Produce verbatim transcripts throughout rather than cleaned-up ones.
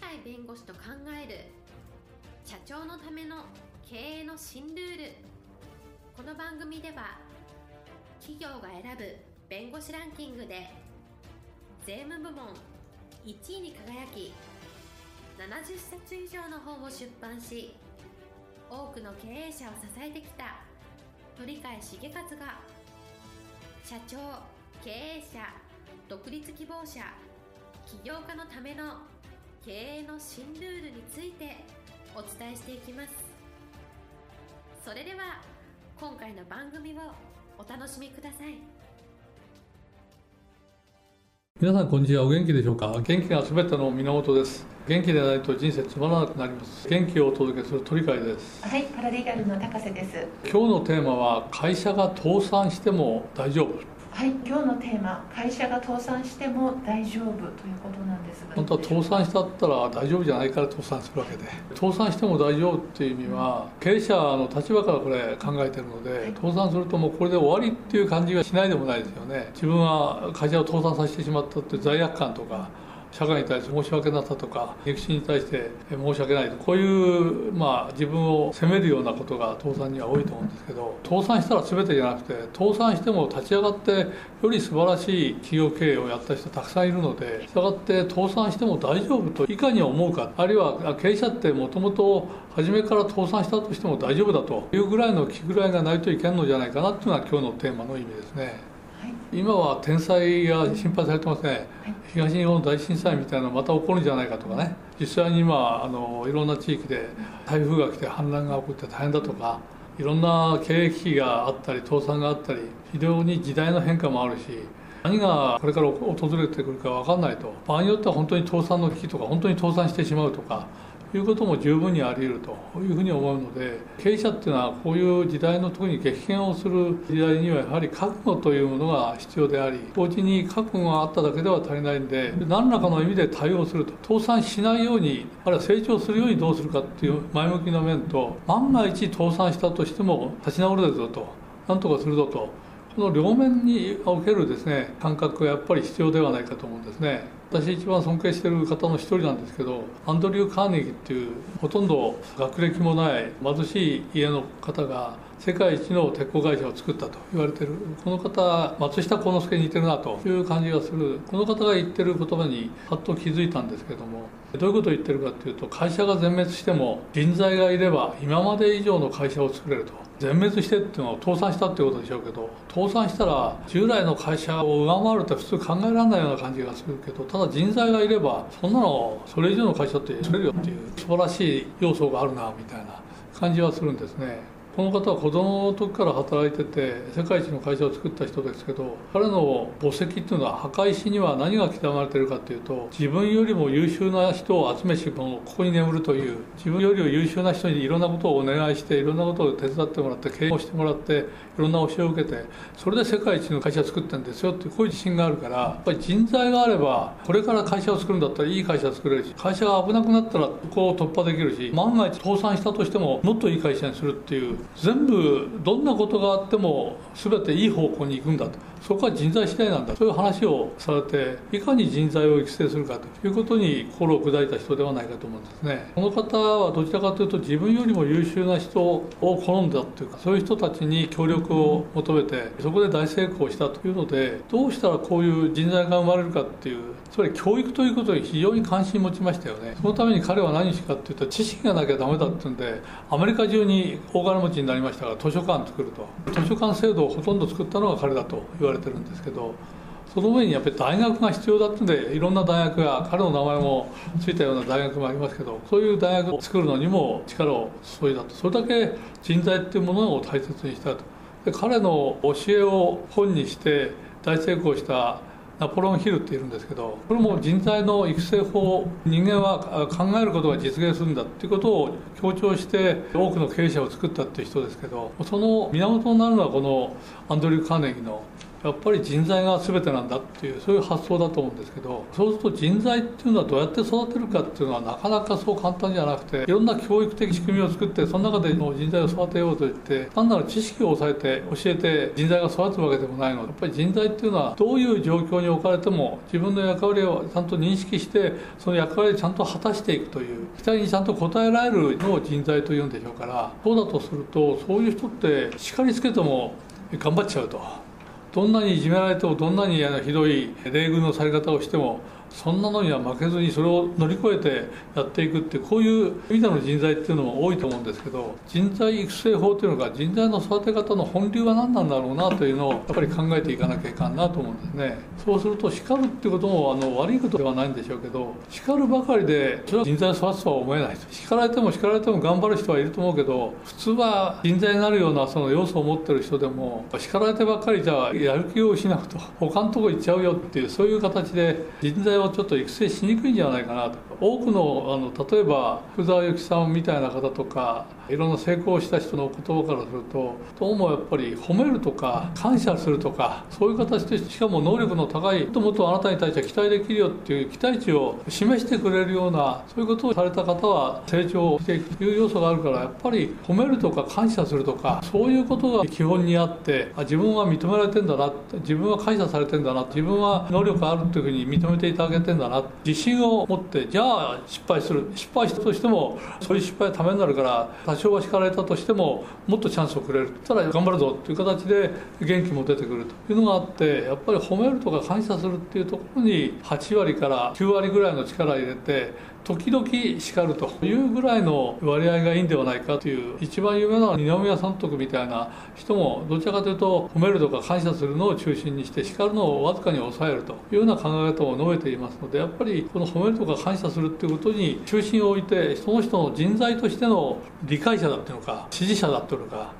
りたい弁護士と考える社長のための経営の新ルール。この番組では企業が選ぶ弁護士ランキングで税務部門いちいに輝きななじゅっさつ以上の本を出版し多くの経営者を支えてきた鳥飼重勝が社長、経営者、独立希望者、起業家のための経営の新ルールについてお伝えしていきます。それでは今回の番組をお楽しみください。皆さんこんにちは。お元気でしょうか。元気がすべての源です。元気でないと人生つまらなくなります。元気をお届けする鳥飼です。はい、パラリーガルの高瀬です。今日のテーマは会社が倒産しても大丈夫。はい、今日のテーマ、会社が倒産しても大丈夫ということなんですが、本当は倒産したったら大丈夫じゃないから倒産するわけで、倒産しても大丈夫っていう意味は経営者の立場からこれ考えてるので、はい、倒産するともうこれで終わりっていう感じがしないでもないですよね。自分は会社を倒産させてしまったっていう罪悪感とか、社会に対して申し訳なさとか、歴史に対して申し訳ないと、こういう、まあ、自分を責めるようなことが倒産には多いと思うんですけど、倒産したら全てじゃなくて、倒産しても立ち上がってより素晴らしい企業経営をやった人たくさんいるので、したがって倒産しても大丈夫といかに思うか、あるいは経営者ってもともと初めから倒産したとしても大丈夫だというぐらいの気ぐらいがないといけんのじゃないかなというのは今日のテーマの意味ですね。今は天災が心配されてますね。東日本大震災みたいなのまた起こるんじゃないかとかね、実際に今あのいろんな地域で台風が来て氾濫が起こって大変だとか、いろんな経営危機があったり倒産があったり、非常に時代の変化もあるし、何がこれから訪れてくるか分かんないと、場合によっては本当に倒産の危機とか、本当に倒産してしまうとかいうことも十分にあり得るというふうに思うので、経営者っていうのはこういう時代の特に激変をする時代にはやはり覚悟というものが必要であり、同時に覚悟があっただけでは足りないんで、何らかの意味で対応すると、倒産しないように、あるいは成長するようにどうするかっていう前向きな面と、万が一倒産したとしても立ち直るぞと、なんとかするぞと、この両面におけるですね、感覚がやっぱり必要ではないかと思うんですね。私一番尊敬している方の一人なんですけど、アンドリュー・カーネギーっていうほとんど学歴もない貧しい家の方が世界一の鉄鋼会社を作ったと言われている、この方松下幸之助に似てるなという感じがする。この方が言ってる言葉にはっと気づいたんですけども、どういうことを言ってるかというと、会社が全滅しても人材がいれば今まで以上の会社を作れると。全滅してっていうのは倒産したっていうことでしょうけど、倒産したら従来の会社を上回るって普通考えられないような感じがするけど、ただ人材がいればそんなのそれ以上の会社って作れるよっていう素晴らしい要素があるなみたいな感じはするんですね。この方は子供の時から働いてて世界一の会社を作った人ですけど、彼の墓石っていうのは墓石には何が刻まれているかっていうと、自分よりも優秀な人を集めしここに眠るという、自分より優秀な人にいろんなことをお願いして、いろんなことを手伝ってもらって、経営をしてもらって、いろんな教えを受けて、それで世界一の会社を作ってるんですよっていう、こういう自信があるから、やっぱり人材があればこれから会社を作るんだったらいい会社を作れるし、会社が危なくなったらここを突破できるし、万が一倒産したとしてももっといい会社にするっていう、全部どんなことがあっても全ていい方向に行くんだと、そこは人材次第なんだ、そういう話をされて、いかに人材を育成するかということに心を砕いた人ではないかと思うんですね。この方はどちらかというと自分よりも優秀な人を好んだというか、そういう人たちに協力を求めて、そこで大成功したというので、どうしたらこういう人材が生まれるかっていう、つまり教育ということに非常に関心を持ちましたよね。そのために彼は何したかというと、知識がなきゃダメだっていうんで、アメリカ中に大金持ちになりましたが、図書館を作ると、図書館制度をほとんど作ったのが彼だと言われています。言われてるんですけど、その上にやっぱり大学が必要だってんで、いろんな大学が、彼の名前もついたような大学もありますけど、そういう大学を作るのにも力を注いだと、それだけ人材っていうものを大切にしたと。で、彼の教えを本にして大成功したナポレオンヒルっているんですけど、これも人材の育成法、人間は考えることが実現するんだっていうことを強調して多くの経営者を作ったっていう人ですけど、その源になるのはこのアンドリュー・カーネギーのやっぱり人材が全てなんだっていう、そういう発想だと思うんですけど、そうすると人材っていうのはどうやって育てるかっていうのはなかなかそう簡単じゃなくて、いろんな教育的仕組みを作って、その中での人材を育てようといって、単なる知識を抑えて教えて人材が育つわけでもないので、やっぱり人材っていうのはどういう状況に置かれても自分の役割をちゃんと認識して、その役割をちゃんと果たしていくという、期待にちゃんと応えられるのを人材というんでしょうから、そうだとすると、そういう人って叱りつけても頑張っちゃうと。どんなにいじめられても、どんなにひどい冷遇のされ方をしても、そんなのには負けずにそれを乗り越えてやっていくっていう、こういう意味での人材っていうのも多いと思うんですけど、人材育成法というのが、人材の育て方の本流は何なんだろうなというのをやっぱり考えていかなきゃいかんなと思うんですね。そうすると叱るっていうこともあの悪いことではないんでしょうけど、叱るばかりでそれは人材を育つとは思えないと。叱られても叱られても頑張る人はいると思うけど、普通は人材になるようなその要素を持ってる人でも、叱られてばっかりじゃやる気を失うと、他のとこ行っちゃうよっていう、そういう形で人材をちょっと育成しにくいんじゃないかなと。多くの、あの例えば福沢諭吉さんみたいな方とか、いろんな成功した人の言葉からすると、どうもやっぱり褒めるとか感謝するとか、そういう形で、しかも能力の高い、もっともっとあなたに対しては期待できるよっていう期待値を示してくれるような、そういうことをされた方は成長していくという要素があるから、やっぱり褒めるとか感謝するとか、そういうことが基本にあって、あ、自分は認められてんだな、自分は感謝されてんだな、自分は能力があるというふうに認めていただけてんだな、自信を持って、じゃあ失敗する、失敗したとしてもそういう失敗はためになるから、多少は叱られたとしてももっとチャンスをくれる、たら頑張るぞという形で元気も出てくるというのがあって、やっぱり褒めるとか感謝するっていうところにはちわりからきゅうわりぐらいの力を入れて、時々叱るというぐらいの割合がいいんではないかという。一番有名な二宮三徳みたいな人も、どちらかというと褒めるとか感謝するのを中心にして、叱るのをわずかに抑えるというような考え方を述べていますので、やっぱりこの褒めるとか感謝するっていうことに中心を置いて、その人の人材としての理解者だっていうのか、支持者だっていうのか、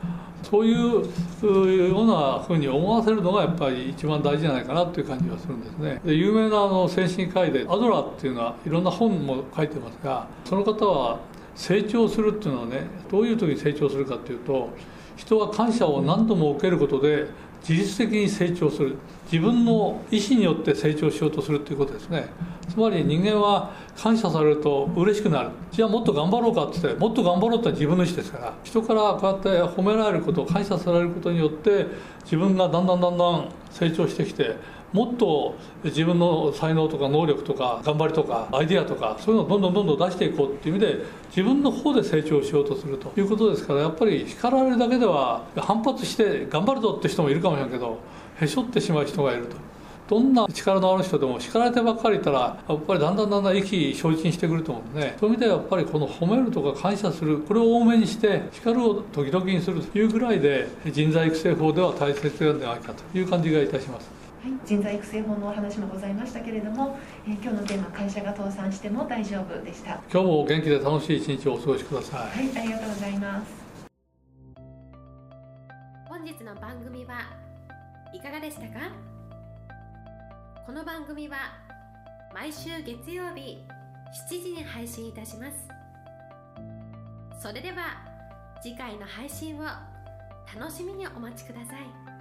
そういうようなふうに思わせるのがやっぱり一番大事じゃないかなという感じがするんですね。で、有名なあの精神科医でアドラーっていうのは、いろんな本も書いてますが、その方は成長するっていうのはね、どういう時に成長するかっていうと、人は感謝を何度も受けることで自律的に成長する、自分の意思によって成長しようとするということですね。つまり人間は感謝されると嬉しくなる、じゃあもっと頑張ろうかって言って、もっと頑張ろうって自分の意思ですから、人からこうやって褒められること、感謝されることによって、自分がだんだんだんだん成長してきて、もっと自分の才能とか能力とか頑張りとかアイデアとか、そういうのをどんどんどんどん出していこうっていう意味で、自分の方で成長しようとするということですから、やっぱり叱られるだけでは、反発して頑張るぞって人もいるかもしれないけど、へしょってしまう人がいると。どんな力のある人でも叱られてばっかりいたら、やっぱりだんだんだんだん意気消沈してくると思うんでね。そういう意味ではやっぱりこの褒めるとか感謝する、これを多めにして叱るを時々にするというぐらいで、人材育成法では大切なんではないかという感じがいたします。はい、人材育成法のお話もございましたけれども、えー、今日のテーマ、会社が倒産しても大丈夫でした。今日も元気で楽しい一日をお過ごしください。はい、ありがとうございます。本日の番組はいかがでしたか？この番組は毎週月曜日しちじに配信いたします。それでは次回の配信を楽しみにお待ちください。